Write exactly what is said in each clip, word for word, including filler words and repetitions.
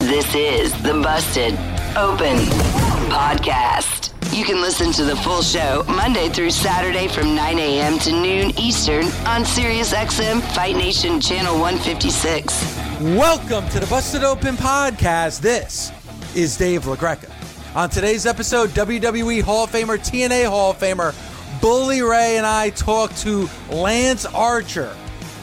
This is the Busted Open Podcast. You can listen to the full show Monday through Saturday from nine a.m. to noon Eastern on SiriusXM Fight Nation Channel one fifty-six. Welcome to the Busted Open Podcast. This is Dave LaGreca. On today's episode, W W E Hall of Famer, T N A Hall of Famer, Bully Ray and I talk to Lance Archer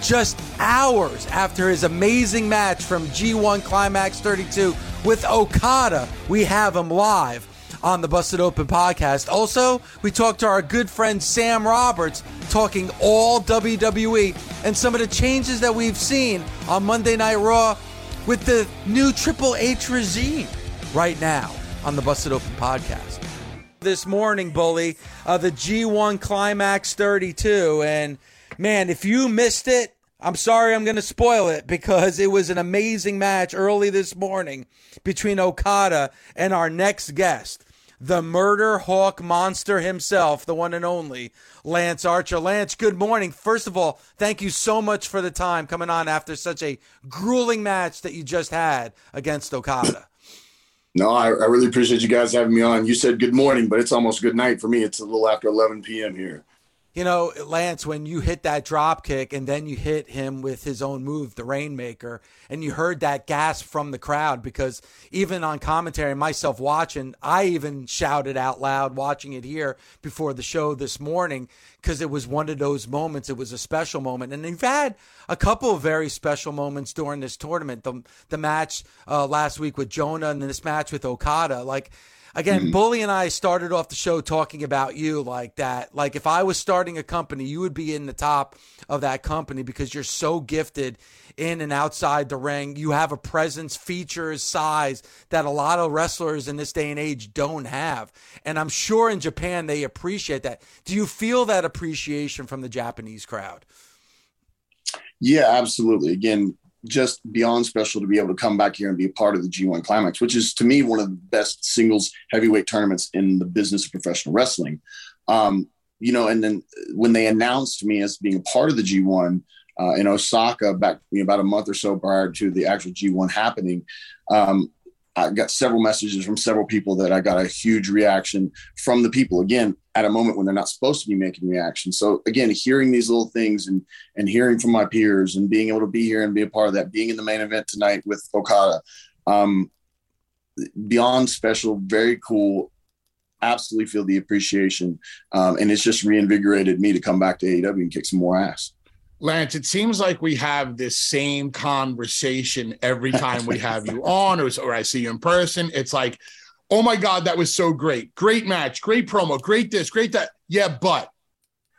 just hours after his amazing match from G one Climax thirty-two with Okada. We have him live on the Busted Open Podcast. Also, we talked to our good friend Sam Roberts, talking all W W E and some of the changes that we've seen on Monday Night Raw with the new Triple H regime right now on the Busted Open Podcast. This morning, Bully, uh, the G one Climax thirty-two, and man, if you missed it, I'm sorry, I'm going to spoil it, because it was an amazing match early this morning between Okada and our next guest, the Murder Hawk Monster himself, the one and only Lance Archer. Lance, good morning. First of all, thank you so much for the time coming on after such a grueling match that you just had against Okada. No, I, I really appreciate you guys having me on. You said good morning, but it's almost good night for me. It's a little after eleven p.m. here. You know, Lance, when you hit that drop kick and then you hit him with his own move, the Rainmaker, and you heard that gasp from the crowd, because even on commentary, myself watching, I even shouted out loud watching it here before the show this morning, because it was one of those moments. It was a special moment. And you've had a couple of very special moments during this tournament. The, the match uh, last week with Jonah and this match with Okada, like, again, mm-hmm. Bully and I started off the show talking about you like that. Like, if I was starting a company, you would be in the top of that company, because you're so gifted in and outside the ring. You have a presence, features, size that a lot of wrestlers in this day and age don't have. And I'm sure in Japan they appreciate that. Do you feel that appreciation from the Japanese crowd? Yeah, absolutely. Again, just beyond special to be able to come back here and be a part of the G one Climax, which is to me one of the best singles heavyweight tournaments in the business of professional wrestling. Um, you know, and then when they announced me as being a part of the G one uh, in Osaka back you know, about a month or so prior to the actual G one happening, um, I got several messages from several people that I got a huge reaction from the people, again, at a moment when they're not supposed to be making reactions. So again, hearing these little things and, and hearing from my peers and being able to be here and be a part of that, being in the main event tonight with Okada, um, beyond special, very cool. Absolutely feel the appreciation. Um, and it's just reinvigorated me to come back to A E W and kick some more ass. Lance, it seems like we have this same conversation every time we have you on, or, or I see you in person. It's like, oh my God, that was so great. Great match, great promo, great this, great that. Yeah, but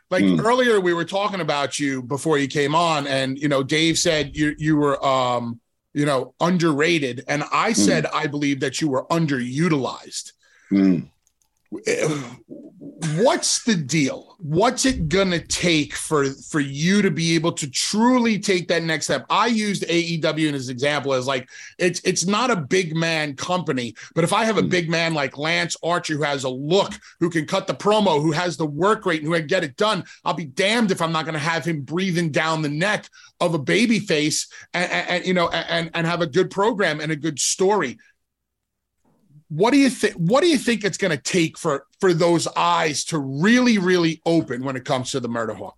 like mm. earlier we were talking about you before you came on, and, you know, Dave said you, you were, um, you know, underrated. And I said, mm. I believe that you were underutilized. Mm. What's the deal? What's it gonna take for for you to be able to truly take that next step? I used A E W as an example, as like it's it's not a big man company, but if I have a big man like Lance Archer who has a look, who can cut the promo, who has the work rate, and who can get it done, I'll be damned if I'm not gonna have him breathing down the neck of a baby face and, and, and you know and and have a good program and a good story. What do you think? What do you think it's going to take for for those eyes to really, really open when it comes to the Murder Hawk?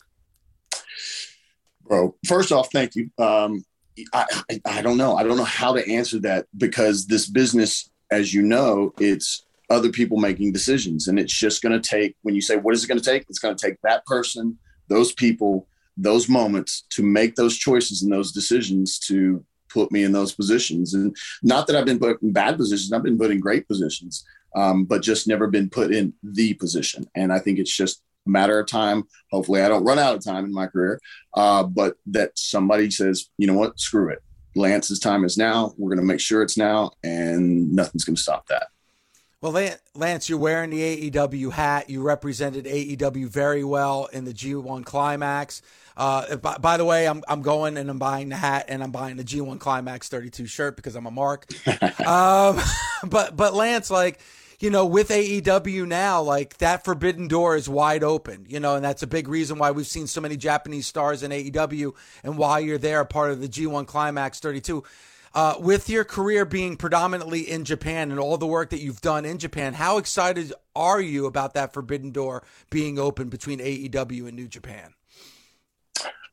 Bro, first off, thank you. Um, I, I I don't know. I don't know how to answer that, because this business, as you know, it's other people making decisions. And it's just going to take, when you say, what is it going to take? It's going to take that person, those people, those moments to make those choices and those decisions to put me in those positions. And not that I've been put in bad positions, I've been put in great positions, um, but just never been put in the position. And I think it's just a matter of time. Hopefully I don't run out of time in my career, uh, but that somebody says, you know what, screw it. Lance's time is now. We're going to make sure it's now, and nothing's going to stop that. Well, Lance, you're wearing the A E W hat. You represented A E W very well in the G one Climax. Uh, by, by the way, I'm I'm going and I'm buying the hat and I'm buying the G one Climax thirty-two shirt because I'm a mark. um, but but Lance, like, you know, with A E W now, like, that forbidden door is wide open, you know, and that's a big reason why we've seen so many Japanese stars in A E W and why you're there, part of the G one Climax thirty-two. Uh, with your career being predominantly in Japan and all the work that you've done in Japan, how excited are you about that forbidden door being open between A E W and New Japan?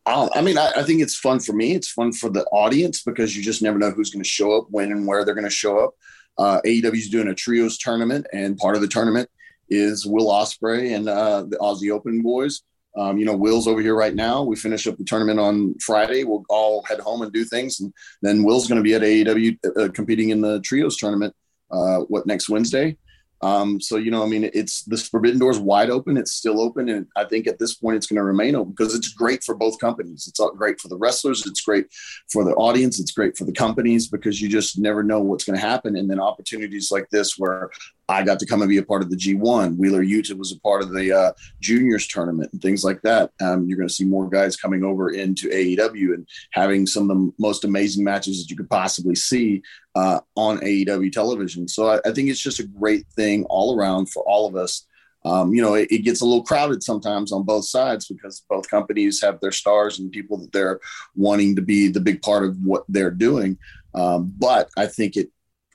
Um, I mean, I, I think it's fun for me. It's fun for the audience because you just never know who's going to show up, when and where they're going to show up. Uh, A E W is doing a trios tournament, and part of the tournament is Will Ospreay and uh, the Aussie Open boys. Um, you know, Will's over here right now. We finish up the tournament on Friday. We'll all head home and do things. And then Will's going to be at A E W uh, competing in the trios tournament, uh, what, next Wednesday? Um, so, you know, I mean, it's this forbidden door is wide open. It's still open. And I think at this point it's going to remain open because it's great for both companies. It's great for the wrestlers. It's great for the audience. It's great for the companies because you just never know what's going to happen. And then opportunities like this where I got to come and be a part of the G one. Wheeler Yuta was a part of the uh, juniors tournament and things like that. Um, you're going to see more guys coming over into A E W and having some of the most amazing matches that you could possibly see uh, on A E W television. So I, I think it's just a great thing all around for all of us. Um, you know, it, it gets a little crowded sometimes on both sides because both companies have their stars and people that they're wanting to be the big part of what they're doing. Um, but I think it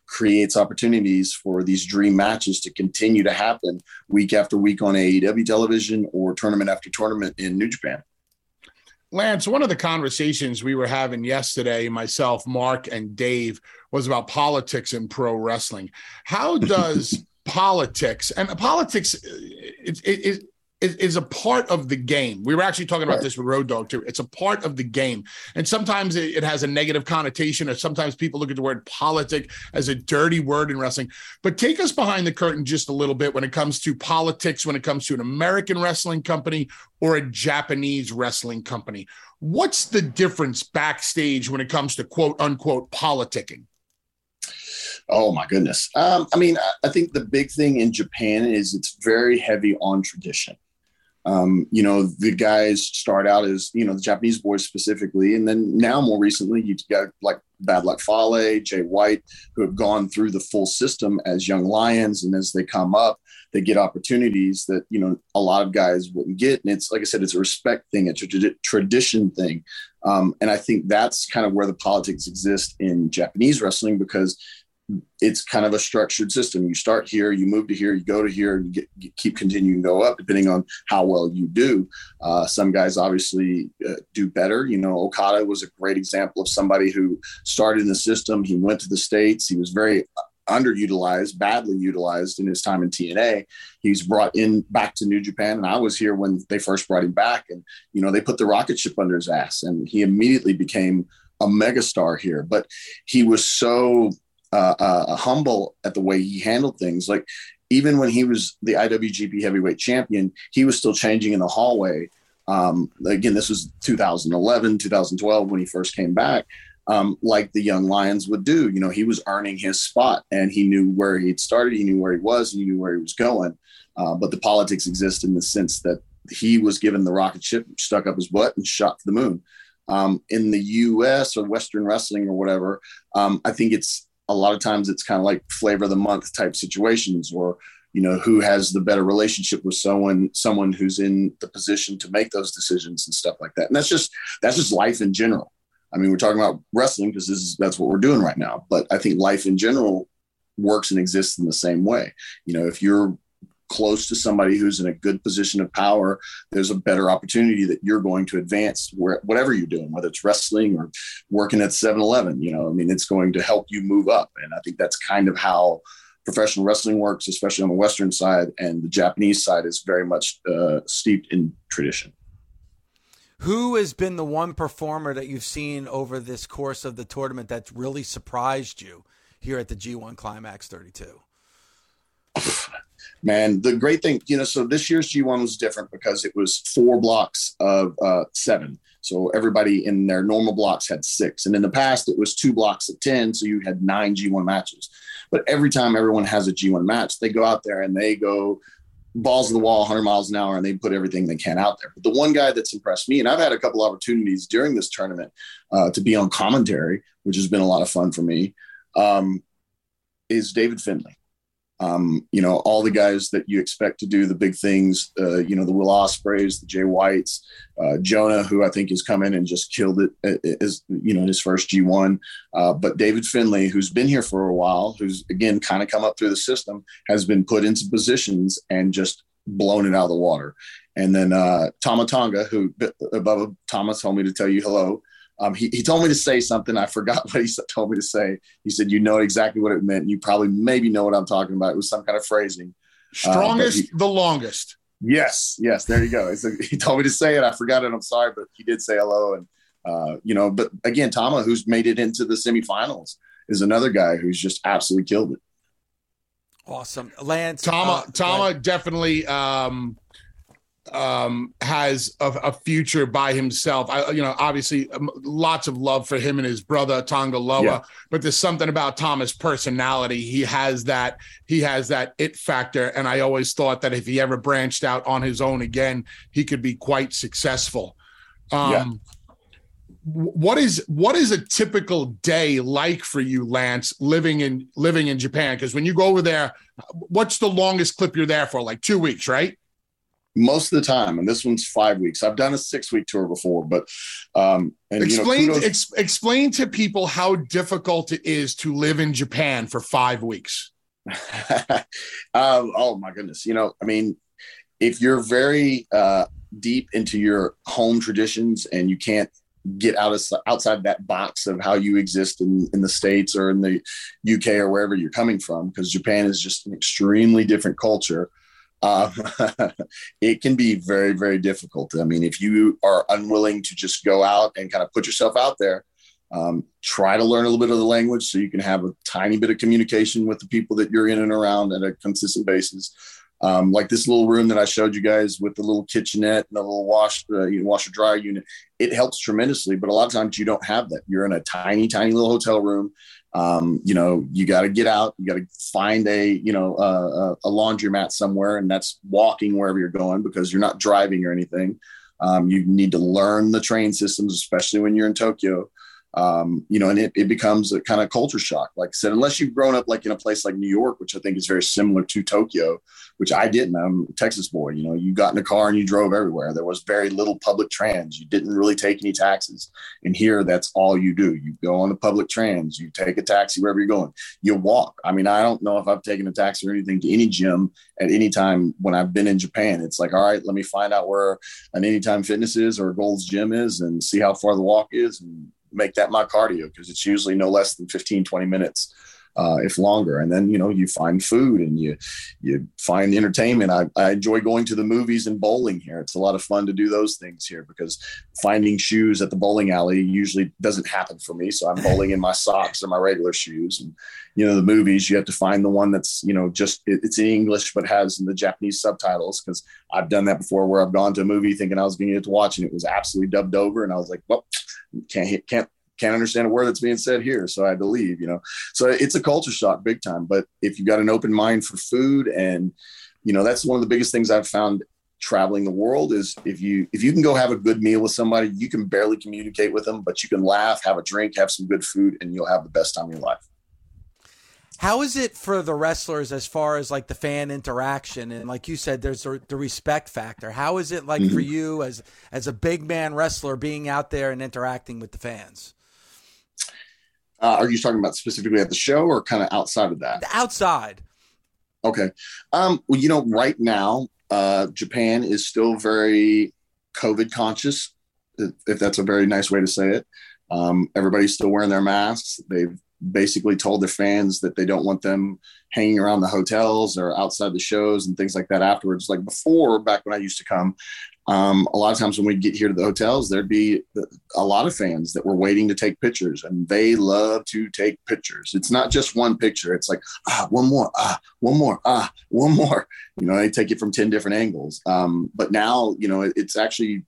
creates opportunities for these dream matches to continue to happen week after week on A E W television or tournament after tournament in New Japan. Lance, one of the conversations we were having yesterday, myself, Mark, and Dave, was about politics in pro wrestling. How does politics, and politics is, is, is a part of the game. We were actually talking about right. this with Road Dogg too. It's a part of the game. And sometimes it, it has a negative connotation, or sometimes people look at the word politic as a dirty word in wrestling. But take us behind the curtain just a little bit when it comes to politics, when it comes to an American wrestling company or a Japanese wrestling company. What's the difference backstage when it comes to quote unquote politicking? Oh, my goodness. Um, I mean, I think the big thing in Japan is it's very heavy on tradition. Um, you know, the guys start out as, you know, the Japanese boys specifically. And then now more recently, you've got like Bad Luck Fale, Jay White, who have gone through the full system as young lions. And as they come up, they get opportunities that, you know, a lot of guys wouldn't get. And it's, like I said, it's a respect thing. It's a tra- tradition thing. Um, and I think that's kind of where the politics exist in Japanese wrestling, because it's kind of a structured system. You start here, you move to here, you go to here, and you get, keep continuing to go up depending on how well you do. Uh, some guys obviously uh, do better. You know, Okada was a great example of somebody who started in the system. He went to the States. He was very underutilized, badly utilized in his time in T N A. He's brought in back to New Japan. And I was here when they first brought him back, and, you know, they put the rocket ship under his ass and he immediately became a megastar here, but he was so Uh, uh, humble at the way he handled things. Like, even when he was the I W G P heavyweight champion, he was still changing in the hallway. Um, again, this was two thousand eleven, two thousand twelve when he first came back, um, like the young lions would do. You know, he was earning his spot and he knew where he'd started. He knew where he was, and he knew where he was going. Uh, but the politics exist in the sense that he was given the rocket ship, stuck up his butt, and shot for the moon. Um, in the U S or Western wrestling or whatever, um, I think it's, a lot of times it's kind of like flavor of the month type situations, or, you know, who has the better relationship with someone, someone who's in the position to make those decisions and stuff like that. And that's just, that's just life in general. I mean, we're talking about wrestling because this is, that's what we're doing right now. But I think life in general works and exists in the same way. You know, if you're close to somebody who's in a good position of power, there's a better opportunity that you're going to advance where, whatever you're doing, whether it's wrestling or working at seven eleven, you know, I mean, it's going to help you move up. And I think that's kind of how professional wrestling works, especially on the Western side, and the Japanese side is very much uh, steeped in tradition. Who has been the one performer that you've seen over this course of the tournament that's really surprised you here at the G one Climax thirty-two? Man, the great thing, you know, so this year's G one was different because it was four blocks of uh, seven. So everybody in their normal blocks had six. And in the past, it was two blocks of ten. So you had nine G one matches. But every time everyone has a G one match, they go out there and they go balls to the wall, one hundred miles an hour, and they put everything they can out there. But the one guy that's impressed me, and I've had a couple opportunities during this tournament uh, to be on commentary, which has been a lot of fun for me, um, is David Finley. Um, you know, all the guys that you expect to do the big things, uh, you know, the Will Ospreays, the Jay Whites, uh, Jonah, who I think has come in and just killed it as, you know, his first G one. Uh, but David Finley, who's been here for a while, who's, again, kind of come up through the system, has been put into positions and just blown it out of the water. And then uh, Tama Tonga, who Bubba Tama told me to tell you hello. Um, he, he told me to say something. I forgot what he told me to say. He said, you know exactly what it meant. You probably maybe know what I'm talking about. It was some kind of phrasing. Strongest, uh, he, the longest. Yes. Yes. There you go. It's a, he told me to say it. I forgot it. I'm sorry, but he did say hello. And, uh, you know, but again, Tama, who's made it into the semifinals, is another guy who's just absolutely killed it. Awesome. Lance. Tama, uh, Tama Lance. definitely, um, um has a, a future by himself. I, you know, obviously um, lots of love for him and his brother Tonga Loa, yeah. But there's something about Thomas' personality. He has that, he has that it factor. And I always thought that if he ever branched out on his own again, he could be quite successful. Um, yeah. What is what is a typical day like for you, Lance, living in living in Japan? Because when you go over there, what's the longest clip you're there for? Like two weeks, right? Most of the time, and this one's five weeks. I've done a six-week tour before, but um, and, explain you know, kudos- ex- explain to people how difficult it is to live in Japan for five weeks. um, oh my goodness! You know, I mean, if you're very uh, deep into your home traditions and you can't get out of outside that box of how you exist in, in the States or in the U K or wherever you're coming from, because Japan is just an extremely different culture. Uh, it can be very, very difficult. I mean, if you are unwilling to just go out and kind of put yourself out there, um, try to learn a little bit of the language so you can have a tiny bit of communication with the people that you're in and around at a consistent basis. Um, like this little room that I showed you guys with the little kitchenette and the little wash, uh, you know, washer dryer unit, it helps tremendously. But a lot of times you don't have that. You're in a tiny, tiny little hotel room. Um, you know, you got to get out, you got to find a, you know, uh, a laundromat somewhere, and that's walking wherever you're going because you're not driving or anything. Um, you need to learn the train systems, especially when you're in Tokyo. Um, you know, and it, it becomes a kind of culture shock. Like I said, unless you've grown up like in a place like New York, which I think is very similar to Tokyo, which I didn't. I'm a Texas boy. You know, you got in a car and you drove everywhere. There was very little public trans. You didn't really take any taxis. And here, that's all you do. You go on the public trans. You take a taxi wherever you're going. You walk. I mean, I don't know if I've taken a taxi or anything to any gym at any time when I've been in Japan. It's like, all right, let me find out where an Anytime Fitness is or Gold's Gym is and see how far the walk is and make that my cardio, because it's usually no less than fifteen, twenty minutes, uh, if longer. And then, you know, you find food and you, you find entertainment. I, I enjoy going to the movies and bowling here. It's a lot of fun to do those things here because finding shoes at the bowling alley usually doesn't happen for me. So I'm bowling in my socks or my regular shoes. And, you know, the movies, you have to find the one that's, you know, just it, it's in English, but has the Japanese subtitles. Cause I've done that before where I've gone to a movie thinking I was going to get to watch and it was absolutely dubbed over. And I was like, well, can't can't can't understand a word that's being said here, so I had to leave, you know. So it's a culture shock big time, but if you've got an open mind for food, and you know, that's one of the biggest things I've found traveling the world is if you if you can go have a good meal with somebody, you can barely communicate with them, but you can laugh, have a drink, have some good food, and you'll have the best time of your life. How is it for the wrestlers as far as like the fan interaction? And like you said, there's the, the respect factor. How is it like mm-hmm. for you as, as a big man wrestler being out there and interacting with the fans? Uh, are you talking about specifically at the show or kind of outside of that? Outside. Okay. Um, well, you know, right now, uh, Japan is still very COVID conscious, if that's a very nice way to say it. Um, everybody's still wearing their masks. They've basically told their fans that they don't want them hanging around the hotels or outside the shows and things like that afterwards. Like before, back when I used to come, um, a lot of times when we'd get here to the hotels, there'd be a lot of fans that were waiting to take pictures, and they love to take pictures. It's not just one picture. It's like, ah, one more, ah, one more, ah, one more, you know, they take it from ten different angles. Um, but now, you know, it, it's actually,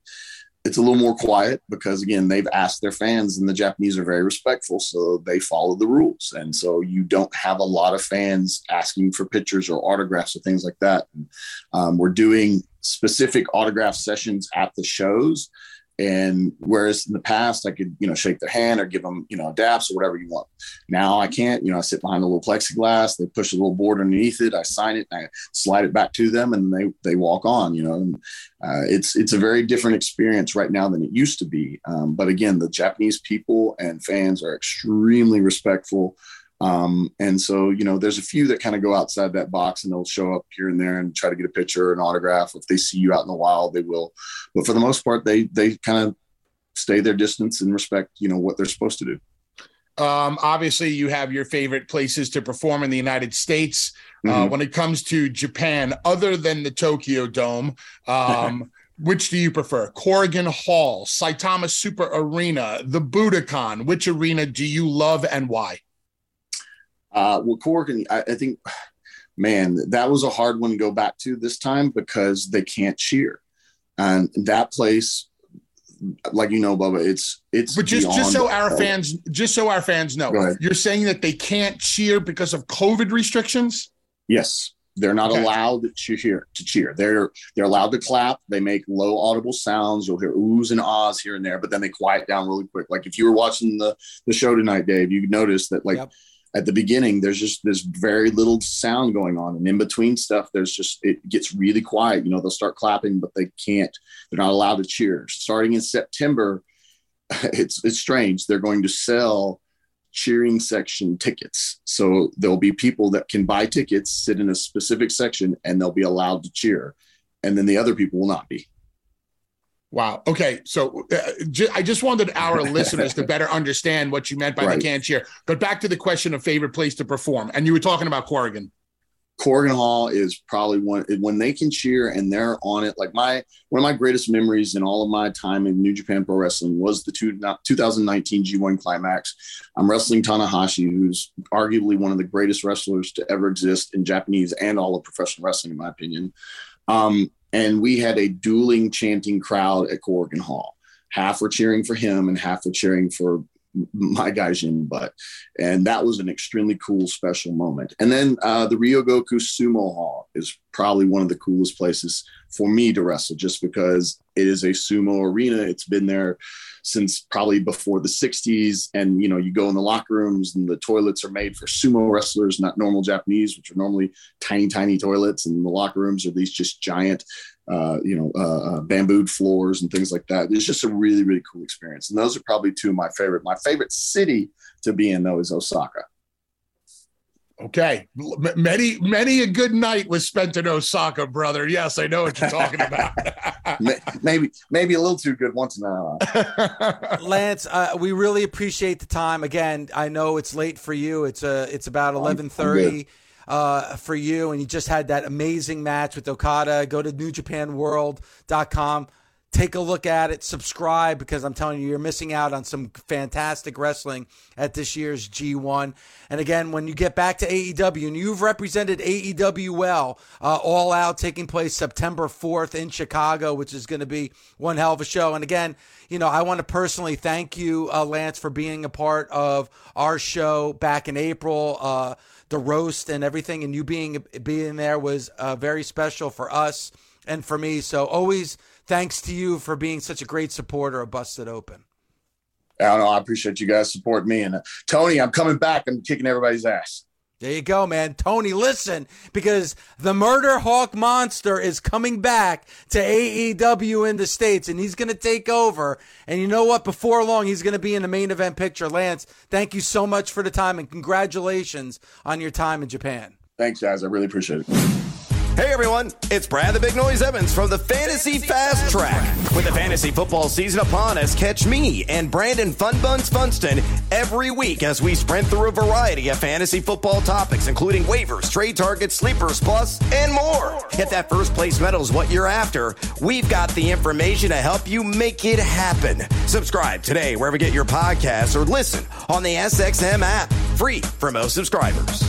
it's a little more quiet because, again, they've asked their fans, and the Japanese are very respectful, so they follow the rules. And so you don't have a lot of fans asking for pictures or autographs or things like that. And, um, we're doing specific autograph sessions at the shows. And whereas in the past I could, you know, shake their hand or give them, you know, daps or whatever you want. Now I can't, you know, I sit behind a little plexiglass, they push a little board underneath it. I sign it and I slide it back to them, and they, they walk on, you know, and uh, it's, it's a very different experience right now than it used to be. Um, but again, the Japanese people and fans are extremely respectful. Um, and so, you know, there's a few that kind of go outside that box, and they'll show up here and there and try to get a picture or an autograph. If they see you out in the wild, they will. But for the most part, they they kind of stay their distance and respect, you know, what they're supposed to do. Um, obviously, you have your favorite places to perform in the United States. Mm-hmm. Uh, when it comes to Japan, other than the Tokyo Dome, um, which do you prefer? Korakuen Hall, Saitama Super Arena, the Budokan. Which arena do you love and why? Uh, well, Korakuen, I, I think, man, that was a hard one to go back to this time because they can't cheer. And that place, like, you know, Bubba, it's, it's, but just, just so our fans, just so our fans know, you're saying that they can't cheer because of COVID restrictions? Yes. They're not okay. allowed to cheer, to cheer. They're, they're allowed to clap. They make low audible sounds. You'll hear oohs and ahs here and there, but then they quiet down really quick. Like if you were watching the, the show tonight, Dave, you noticed that, like, yep. At the beginning, there's just there's very little sound going on. And in between stuff, there's just, it gets really quiet. You know, they'll start clapping, but they can't, they're not allowed to cheer. Starting in September, it's it's strange. They're going to sell cheering section tickets. So there'll be people that can buy tickets, sit in a specific section, and they'll be allowed to cheer. And then the other people will not be. Wow. Okay. So uh, ju- I just wanted our listeners to better understand what you meant by right. the can't cheer. But back to the question of favorite place to perform. And you were talking about Korakuen. Korakuen Hall is probably one, when they can cheer and they're on it. Like my, one of my greatest memories in all of my time in New Japan Pro Wrestling was the two, twenty nineteen G one Climax. I'm wrestling Tanahashi, who's arguably one of the greatest wrestlers to ever exist in Japanese and all of professional wrestling, in my opinion. Um, And we had a dueling chanting crowd at Korakuen Hall. Half were cheering for him and half were cheering for my guy, Jin Butt. And that was an extremely cool, special moment. And then uh, the Ryogoku Sumo Hall is probably one of the coolest places for me to wrestle just because it is a sumo arena. It's been there since probably before the sixties. And, you know, you go in the locker rooms and the toilets are made for sumo wrestlers, not normal Japanese, which are normally tiny, tiny toilets. And the locker rooms are these just giant, uh, you know, uh, bambooed floors and things like that. It's just a really, really cool experience. And those are probably two of my favorite. My favorite city to be in, though, is Osaka. Okay. Many, many a good night was spent in Osaka, brother. Yes, I know what you're talking about. maybe, maybe a little too good once in a while. Lance, uh, we really appreciate the time. Again, I know it's late for you. It's uh, it's about eleven thirty uh, for you. And you just had that amazing match with Okada. Go to new japan world dot com. Take a look at it. Subscribe, because I'm telling you, you're missing out on some fantastic wrestling at this year's G one. And again, when you get back to A E W, and you've represented A E W well, uh, All Out taking place September fourth in Chicago, which is going to be one hell of a show. And again, you know, I want to personally thank you, uh, Lance, for being a part of our show back in April. Uh, the roast and everything, and you being being there was uh, very special for us and for me. So always thanks to you for being such a great supporter of Busted Open. I don't know. I appreciate you guys supporting me. And uh, Tony, I'm coming back. I'm kicking everybody's ass. There you go, man. Tony, listen, because the Murder Hawk Monster is coming back to A E W in the States, and he's going to take over. And you know what? Before long, he's going to be in the main event picture. Lance, thank you so much for the time, and congratulations on your time in Japan. Thanks, guys. I really appreciate it. Hey everyone, it's Brad the Big Noise Evans from the Fantasy Fast Track. With the fantasy football season upon us, catch me and Brandon Fun Buns Funston every week as we sprint through a variety of fantasy football topics, including waivers, trade targets, sleepers, plus, and more. If that first place medal is what you're after, we've got the information to help you make it happen. Subscribe today wherever you get your podcasts or listen on the S X M app, free for most subscribers.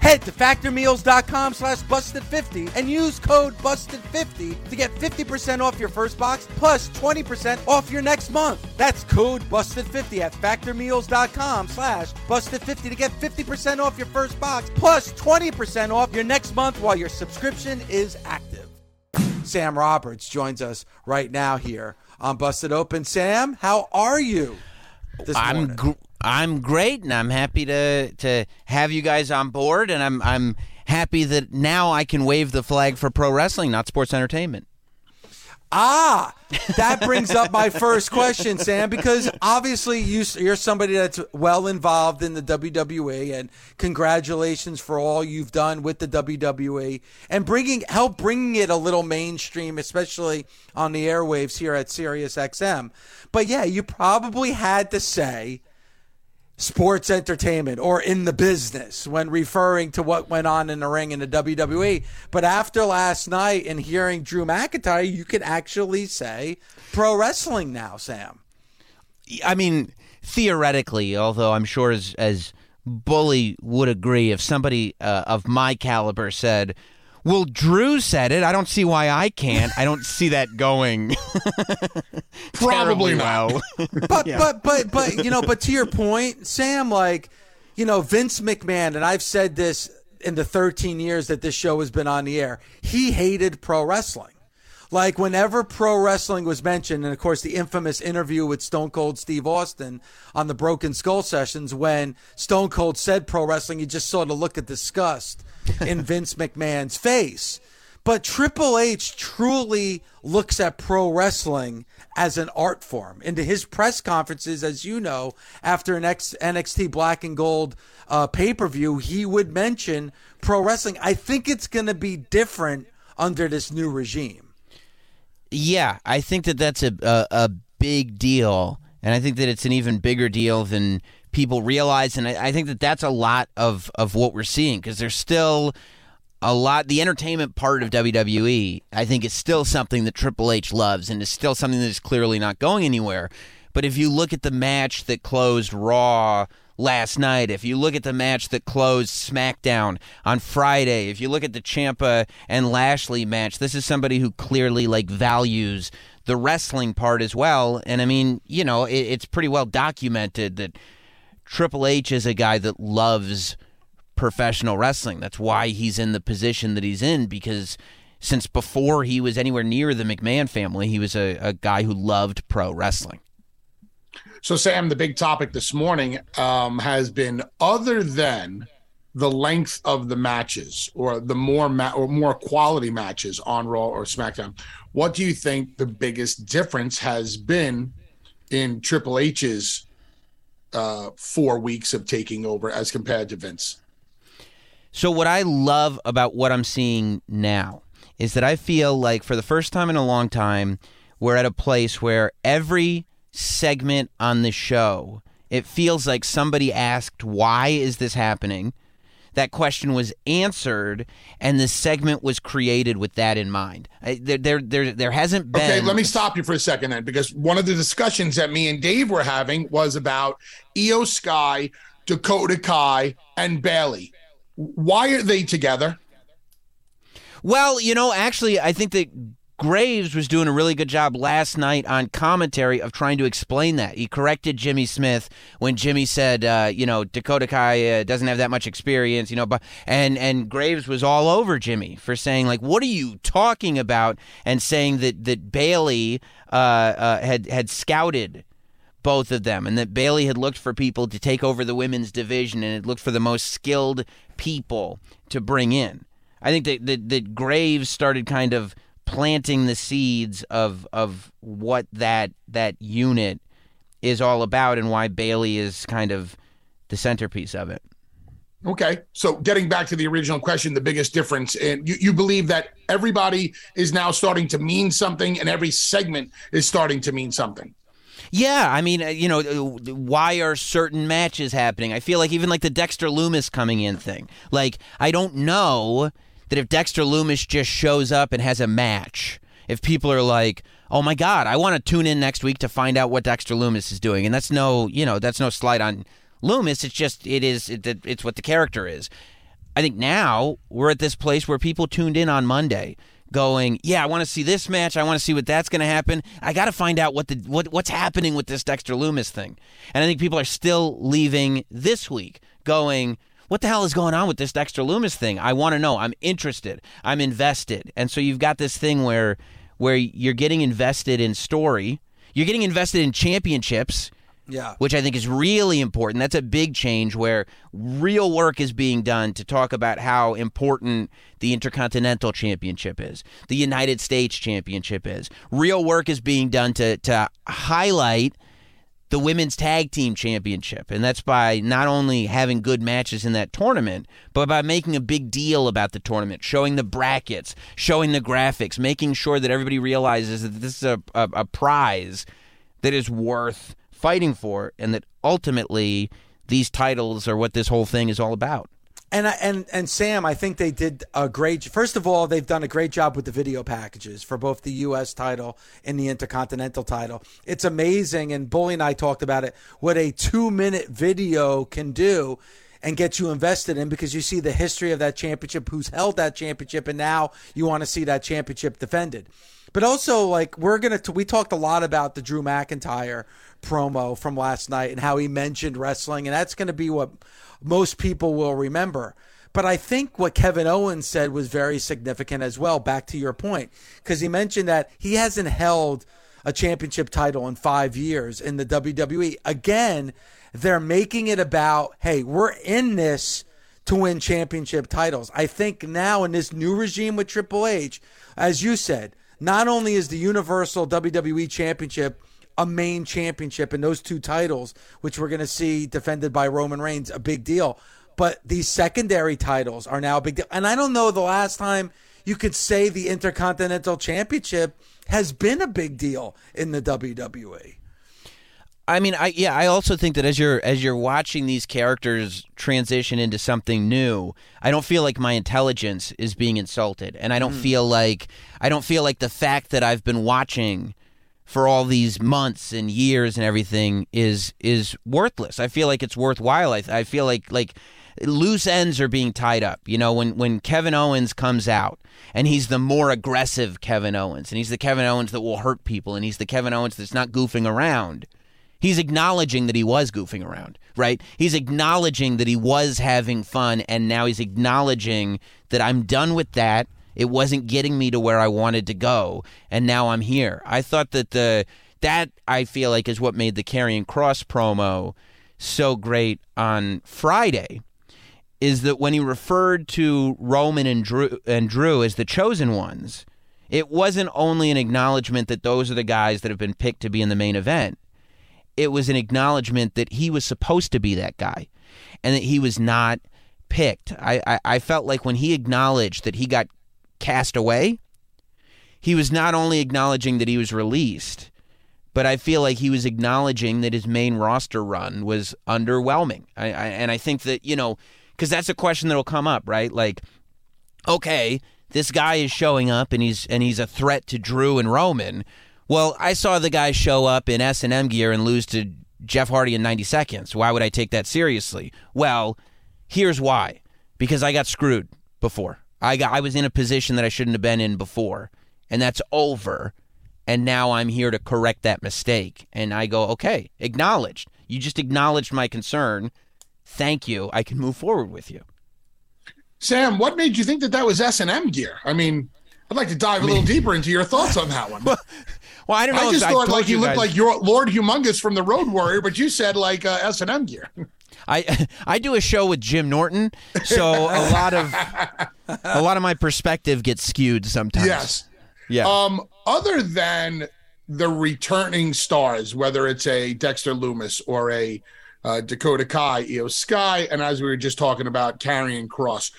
Head to factormeals.com slash busted50 and use code busted fifty to get fifty percent off your first box plus twenty percent off your next month. That's code busted fifty at factormeals.com slash busted50 to get fifty percent off your first box plus twenty percent off your next month while your subscription is active. Sam Roberts joins us right now here on Busted Open. Sam, how are you this morning? I'm gr- I'm great, and I'm happy to to have you guys on board, and I'm I'm happy that now I can wave the flag for pro wrestling, not sports entertainment. Ah, that brings up my first question, Sam, because obviously you, you're somebody that's well involved in the W W E, and congratulations for all you've done with the W W E and bringing help bringing it a little mainstream, especially on the airwaves here at SiriusXM. But yeah, you probably had to say sports entertainment or in the business when referring to what went on in the ring in the W W E. But after last night and hearing Drew McIntyre, you can actually say pro wrestling now, Sam. I mean, theoretically, although I'm sure as, as Bully would agree, if somebody uh, of my caliber said, well, Drew said it, I don't see why I can't. I don't see that going. Probably not. but yeah. but but but you know, but to your point, Sam, like, you know, Vince McMahon, and I've said this in the thirteen years that this show has been on the air, he hated pro wrestling. Like, whenever pro wrestling was mentioned, and of course the infamous interview with Stone Cold Steve Austin on the Broken Skull Sessions, when Stone Cold said pro wrestling, you just saw the look of disgust in Vince McMahon's face. But Triple H truly looks at pro wrestling as an art form. Into his press conferences, as you know, after an ex- N X T Black and Gold uh, pay-per-view, he would mention pro wrestling. I think it's going to be different under this new regime. Yeah, I think that that's a, a a big deal, and I think that it's an even bigger deal than people realize, and I, I think that that's a lot of, of what we're seeing, because there's still a lot, the entertainment part of W W E, I think, is still something that Triple H loves, and is still something that is clearly not going anywhere. But if you look at the match that closed Raw last night, if you look at the match that closed SmackDown on Friday, if you look at the Ciampa and Lashley match, this is somebody who clearly, like, values the wrestling part as well. And I mean, you know, it, it's pretty well documented that Triple H is a guy that loves professional wrestling. That's why he's in the position that he's in, because since before he was anywhere near the McMahon family, he was a, a guy who loved pro wrestling. So, Sam, the big topic this morning um, has been, other than the length of the matches or the more ma- or more quality matches on Raw or SmackDown, what do you think the biggest difference has been in Triple H's uh, four weeks of taking over as compared to Vince? So what I love about what I'm seeing now is that I feel like for the first time in a long time, we're at a place where every segment on the show, it feels like somebody asked, why is this happening? That question was answered, and the segment was created with that in mind. I, there, there, there, there hasn't been... Okay, let me stop you for a second then, because one of the discussions that me and Dave were having was about I Y O SKY, Dakota Kai, and Bailey. Why are they together? Well, you know, actually, I think that Graves was doing a really good job last night on commentary of trying to explain that. He corrected Jimmy Smith when Jimmy said, uh, you know, Dakota Kai uh, doesn't have that much experience, you know, but and, and Graves was all over Jimmy for saying, like, what are you talking about? And saying that, that Bailey uh, uh, had, had scouted both of them, and that Bailey had looked for people to take over the women's division and had looked for the most skilled people to bring in. I think that, that, that Graves started kind of planting the seeds of of what that that unit is all about and why Bailey is kind of the centerpiece of it. Okay, so getting back to the original question, the biggest difference, and you, you believe that everybody is now starting to mean something and every segment is starting to mean something. Yeah, I mean, you know, why are certain matches happening? I feel like even like the Dexter Lumis coming in thing, like I don't know that if Dexter Lumis just shows up and has a match, if people are like, oh my God, I want to tune in next week to find out what Dexter Lumis is doing. And that's no, you know, that's no slight on Lumis. It's just, it is, it, it's what the character is. I think now we're at this place where people tuned in on Monday going, yeah, I want to see this match. I want to see what that's going to happen. I got to find out what the what what's happening with this Dexter Lumis thing. And I think people are still leaving this week going, what the hell is going on with this Dexter Lumis thing? I want to know. I'm interested. I'm invested. And so you've got this thing where where you're getting invested in story. You're getting invested in championships, yeah, which I think is really important. That's a big change where real work is being done to talk about how important the Intercontinental Championship is, the United States Championship is. Real work is being done to to highlight the Women's Tag Team Championship, and that's by not only having good matches in that tournament, but by making a big deal about the tournament, showing the brackets, showing the graphics, making sure that everybody realizes that this is a, a, a prize that is worth fighting for, and that ultimately these titles are what this whole thing is all about. And and and Sam, I think they did a great. First of all, they've done a great job with the video packages for both the U S title and the Intercontinental title. It's amazing, and Bully and I talked about it. What a two-minute video can do, and get you invested in, because you see the history of that championship, who's held that championship, and now you want to see that championship defended. But also, like, we're going to, we talked a lot about the Drew McIntyre promo from last night and how he mentioned wrestling, and that's going to be what most people will remember. But I think what Kevin Owens said was very significant as well, back to your point, because he mentioned that he hasn't held a championship title in five years in the W W E. Again, they're making it about, hey, we're in this to win championship titles. I think now in this new regime with Triple H, as you said, not only is the Universal W W E Championship a main championship, and those two titles, which we're going to see defended by Roman Reigns, a big deal, but these secondary titles are now a big deal. And I don't know the last time you could say the Intercontinental Championship has been a big deal in the W W E. I mean, I yeah, I also think that as you're as you're watching these characters transition into something new, I don't feel like my intelligence is being insulted, and I don't mm. feel like I don't feel like the fact that I've been watching for all these months and years and everything is is worthless. I feel like it's worthwhile. I I feel like like loose ends are being tied up. You know, when when Kevin Owens comes out and he's the more aggressive Kevin Owens, and he's the Kevin Owens that will hurt people, and he's the Kevin Owens that's not goofing around. He's acknowledging that he was goofing around, right? He's acknowledging that he was having fun, and now he's acknowledging that I'm done with that. It wasn't getting me to where I wanted to go, and now I'm here. I thought that the that, I feel like, is what made the Karrion Kross promo so great on Friday, is that when he referred to Roman and Drew, and Drew as the chosen ones, it wasn't only an acknowledgement that those are the guys that have been picked to be in the main event. It was an acknowledgement that he was supposed to be that guy and that he was not picked. I, I, I felt like when he acknowledged that he got cast away, he was not only acknowledging that he was released, but I feel like he was acknowledging that his main roster run was underwhelming. I, I, and I think that, you know, because that's a question that will come up, right? Like, okay, this guy is showing up and he's and he's a threat to Drew and Roman. Well, I saw the guy show up in S and M gear and lose to Jeff Hardy in ninety seconds. Why would I take that seriously? Well, here's why. Because I got screwed before. I got I was in a position that I shouldn't have been in before. and that's over. And now I'm here to correct that mistake. And I go, okay, acknowledged. You just acknowledged my concern. Thank you. I can move forward with you. Sam, what made you think that that was S and M gear? I mean, I'd like to dive a little deeper into your thoughts on that one. well, well, I don't know. I just thought I like you, you looked like your Lord Humongous from The Road Warrior, but you said like uh, S and M gear. I I do a show with Jim Norton, so a lot of a lot of my perspective gets skewed sometimes. Yes. Yeah. Um, other than the returning stars, whether it's a Dexter Lumis or a uh, Dakota Kai, I Y O SKY, and as we were just talking about, Karrion Kross,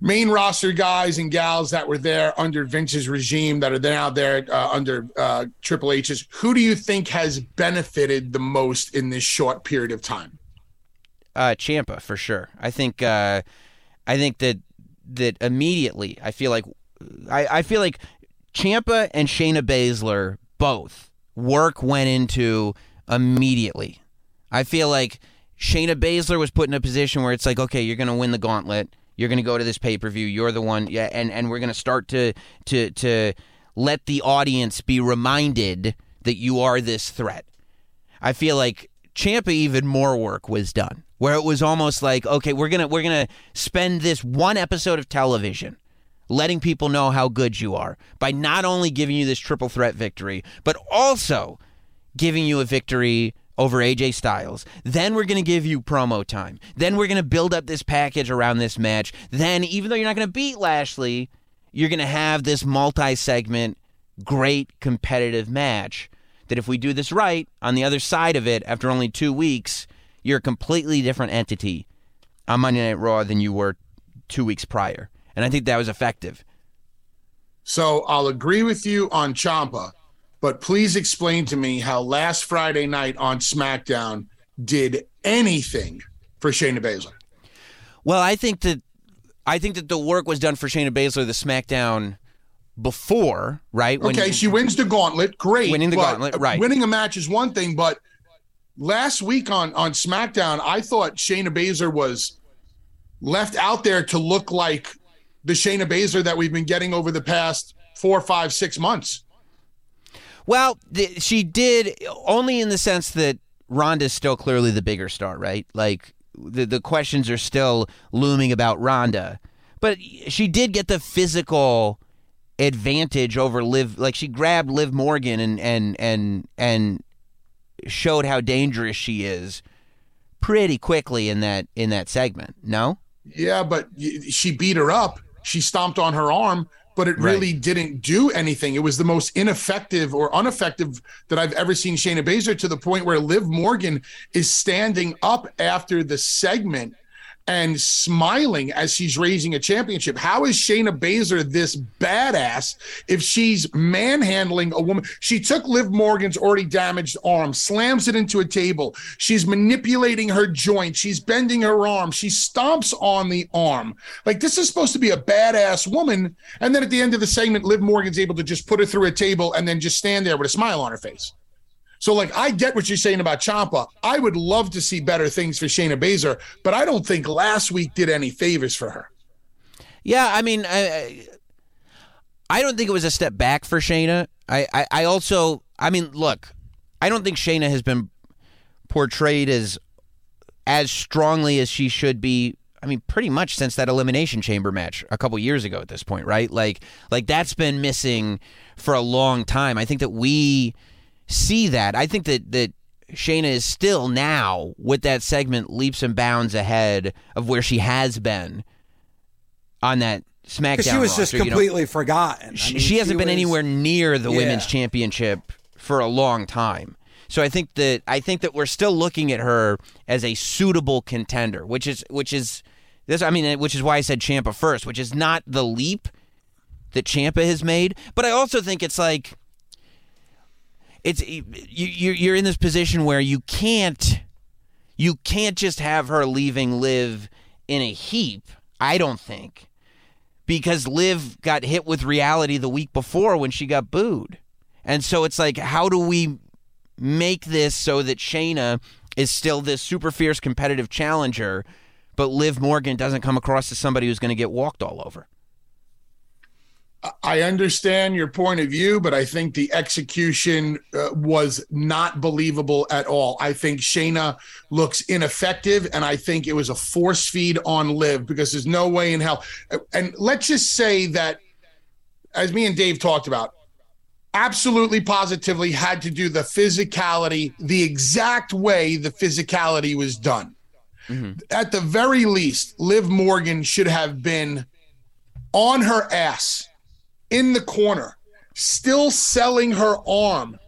main roster guys and gals that were there under Vince's regime that are now there uh, under uh, Triple H's, who do you think has benefited the most in this short period of time? Uh, Ciampa, for sure. I think. Uh, I think that that immediately. I feel like. I, I feel like Ciampa and Shayna Baszler both work went into immediately. I feel like Shayna Baszler was put in a position where it's like, okay, you're going to win the gauntlet. You're going to go to this pay-per-view. You're the one. Yeah, and, and we're going to start to to to let the audience be reminded that you are this threat. I feel like Ciampa, even more work was done, where it was almost like, okay, we're gonna we're gonna spend this one episode of television letting people know how good you are by not only giving you this triple threat victory, but also giving you a victory over A J Styles. Then we're going to give you promo time. Then we're going to build up this package around this match. Then, even though you're not going to beat Lashley, you're going to have this multi-segment, great competitive match that if we do this right, on the other side of it, after only two weeks, you're a completely different entity on Monday Night Raw than you were two weeks prior. And I think that was effective. So I'll agree with you on Ciampa, but please explain to me how last Friday night on SmackDown did anything for Shayna Baszler. Well, I think that I think that the work was done for Shayna Baszler the SmackDown before, right? When, okay, she wins the gauntlet, great. Winning the gauntlet, right. Winning a match is one thing, but last week on, on SmackDown, I thought Shayna Baszler was left out there to look like the Shayna Baszler that we've been getting over the past four, five, six months. Well, the, she did, only in the sense that Ronda's still clearly the bigger star, right? Like, the, the questions are still looming about Ronda. But she did get the physical advantage over Liv. Like, she grabbed Liv Morgan and and and and showed how dangerous she is pretty quickly in that in that segment, no? Yeah, but she beat her up. She stomped on her arm, but it really right. didn't do anything. It was the most ineffective or ineffective that I've ever seen Shayna Baszler, to the point where Liv Morgan is standing up after the segment and smiling as she's raising a championship. How is Shayna Baszler this badass if she's manhandling a woman? She took Liv Morgan's already damaged arm, slams it into a table. She's manipulating her joint. She's bending her arm. She stomps on the arm. Like, this is supposed to be a badass woman. And then at the end of the segment, Liv Morgan's able to just put her through a table and then just stand there with a smile on her face. So, like, I get what you're saying about Ciampa. I would love to see better things for Shayna Baszler, but I don't think last week did any favors for her. Yeah, I mean, I, I don't think it was a step back for Shayna. I, I, I also, I mean, look, I don't think Shayna has been portrayed as as strongly as she should be. I mean, pretty much since that Elimination Chamber match a couple years ago at this point, right? Like, like that's been missing for a long time. I think that we see that. I think that, that Shayna is still now, with that segment, leaps and bounds ahead of where she has been on that SmackDown roster. She was roster, just completely you know. forgotten. She, I mean, she hasn't she been was... anywhere near the yeah. Women's Championship for a long time. So I think that I think that we're still looking at her as a suitable contender, which is which is this. I mean, which is why I said Ciampa first, which is not the leap that Ciampa has made. But I also think it's like, It's you. You're in this position where you can't, you can't just have her leaving Liv in a heap. I don't think, because Liv got hit with reality the week before when she got booed, and so it's like, how do we make this so that Shayna is still this super fierce competitive challenger, but Liv Morgan doesn't come across as somebody who's going to get walked all over? I understand your point of view, but I think the execution uh, was not believable at all. I think Shayna looks ineffective, and I think it was a force feed on Liv because there's no way in hell. And let's just say that, as me and Dave talked about, absolutely positively had to do the physicality the exact way the physicality was done. Mm-hmm. At the very least, Liv Morgan should have been on her ass in the corner, still selling her arm.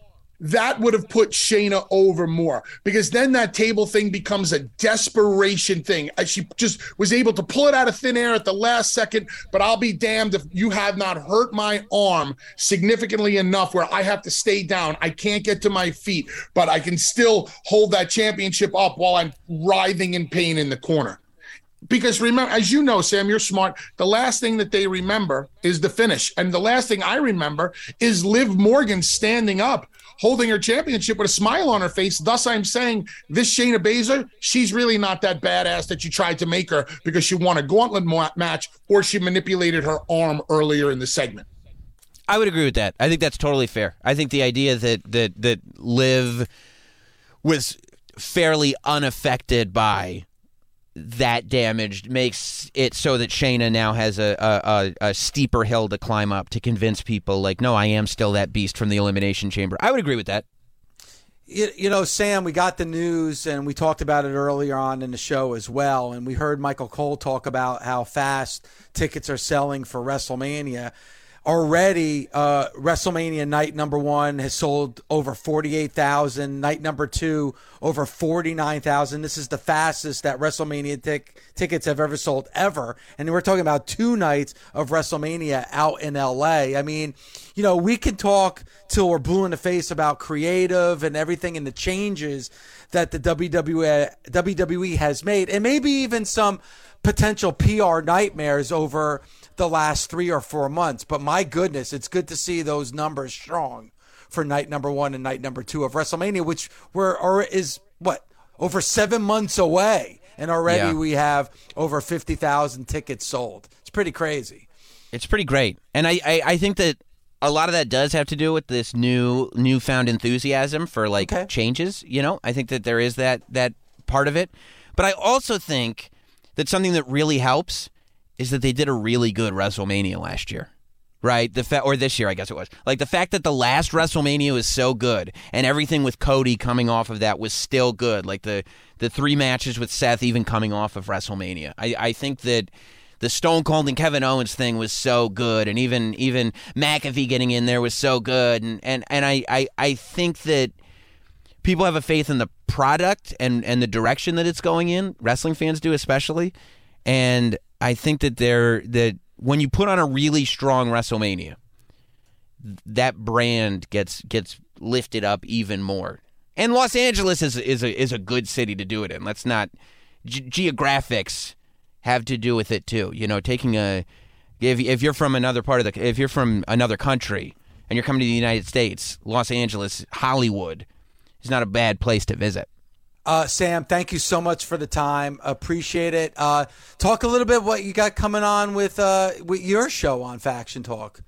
That would have put Shayna over more, because then that table thing becomes a desperation thing. She just was able to pull it out of thin air at the last second, but I'll be damned if you have not hurt my arm significantly enough where I have to stay down. I can't get to my feet, but I can still hold that championship up while I'm writhing in pain in the corner. Because remember, as you know, Sam, you're smart, the last thing that they remember is the finish. And the last thing I remember is Liv Morgan standing up, holding her championship with a smile on her face. Thus, I'm saying this Shayna Baszler, she's really not that badass that you tried to make her, because she won a gauntlet ma- match or she manipulated her arm earlier in the segment. I would agree with that. I think that's totally fair. I think the idea that that, that Liv was fairly unaffected by that damage makes it so that Shayna now has a, a, a, a steeper hill to climb up to convince people, like, no, I am still that beast from the Elimination Chamber. I would agree with that. You, you know, Sam, we got the news, and we talked about it earlier on in the show as well, and we heard Michael Cole talk about how fast tickets are selling for WrestleMania. Already, uh, WrestleMania night number one has sold over forty-eight thousand. Night number two, over forty-nine thousand. This is the fastest that WrestleMania tic- tickets have ever sold, ever. And we're talking about two nights of WrestleMania out in L A. I mean, you know, we can talk till we're blue in the face about creative and everything and the changes that the W W E has made, and maybe even some potential P R nightmares over the last three or four months. But my goodness, it's good to see those numbers strong for night number one and night number two of WrestleMania, which were or is what, over seven months away. And already yeah. we have over fifty thousand tickets sold. It's pretty crazy. It's pretty great. And I, I, I think that a lot of that does have to do with this new newfound enthusiasm for like okay. changes. You know, I think that there is that, that part of it. But I also think that something that really helps is that they did a really good WrestleMania last year, right? The fa- Or this year, I guess it was. Like, the fact that the last WrestleMania was so good, and everything with Cody coming off of that was still good, like the, the three matches with Seth even coming off of WrestleMania. I, I think that the Stone Cold and Kevin Owens thing was so good, and even even McAfee getting in there was so good, and, and, and I, I, I think that people have a faith in the product and, and the direction that it's going in, wrestling fans do especially, and I think that they're that when you put on a really strong WrestleMania, that brand gets gets lifted up even more. And Los Angeles is is a is a good city to do it in. Let's not ge- geographics have to do with it too. You know, taking a if if you're from another part of the if you're from another country and you're coming to the United States, Los Angeles, Hollywood is not a bad place to visit. Uh, Sam, thank you so much for the time. Appreciate it. Uh, talk a little bit what you got coming on with uh, with your show on Faction Talk.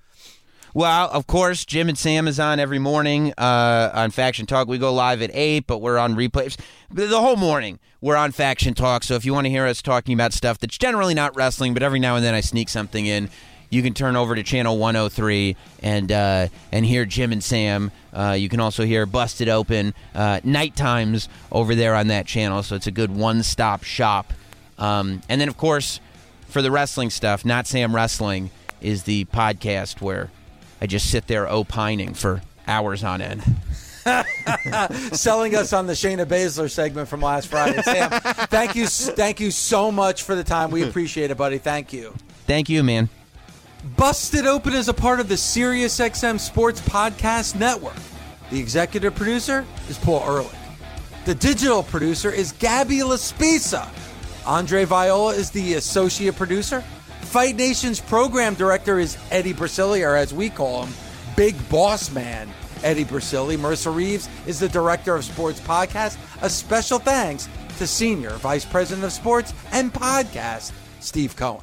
Well, of course, Jim and Sam is on every morning uh, on Faction Talk. We go live at eight, but we're on replays. The whole morning, we're on Faction Talk. So if you want to hear us talking about stuff that's generally not wrestling, but every now and then I sneak something in, you can turn over to channel one oh three and uh, and hear Jim and Sam. Uh, you can also hear Busted Open uh, night times over there on that channel, so it's a good one-stop shop. Um, and then, of course, for the wrestling stuff, Not Sam Wrestling is the podcast where I just sit there opining for hours on end. Selling us on the Shayna Baszler segment from last Friday. Sam, thank you, thank you so much for the time. We appreciate it, buddy. Thank you. Thank you, man. Busted Open is a part of the SiriusXM Sports Podcast Network. The executive producer is Paul Ehrlich. The digital producer is Gabby Laspisa. Andre Viola is the associate producer. Fight Nation's program director is Eddie Bersilli, or as we call him, Big Boss Man Eddie Bersilli. Marissa Reeves is the director of Sports Podcast. A special thanks to Senior Vice President of Sports and Podcast, Steve Cohen.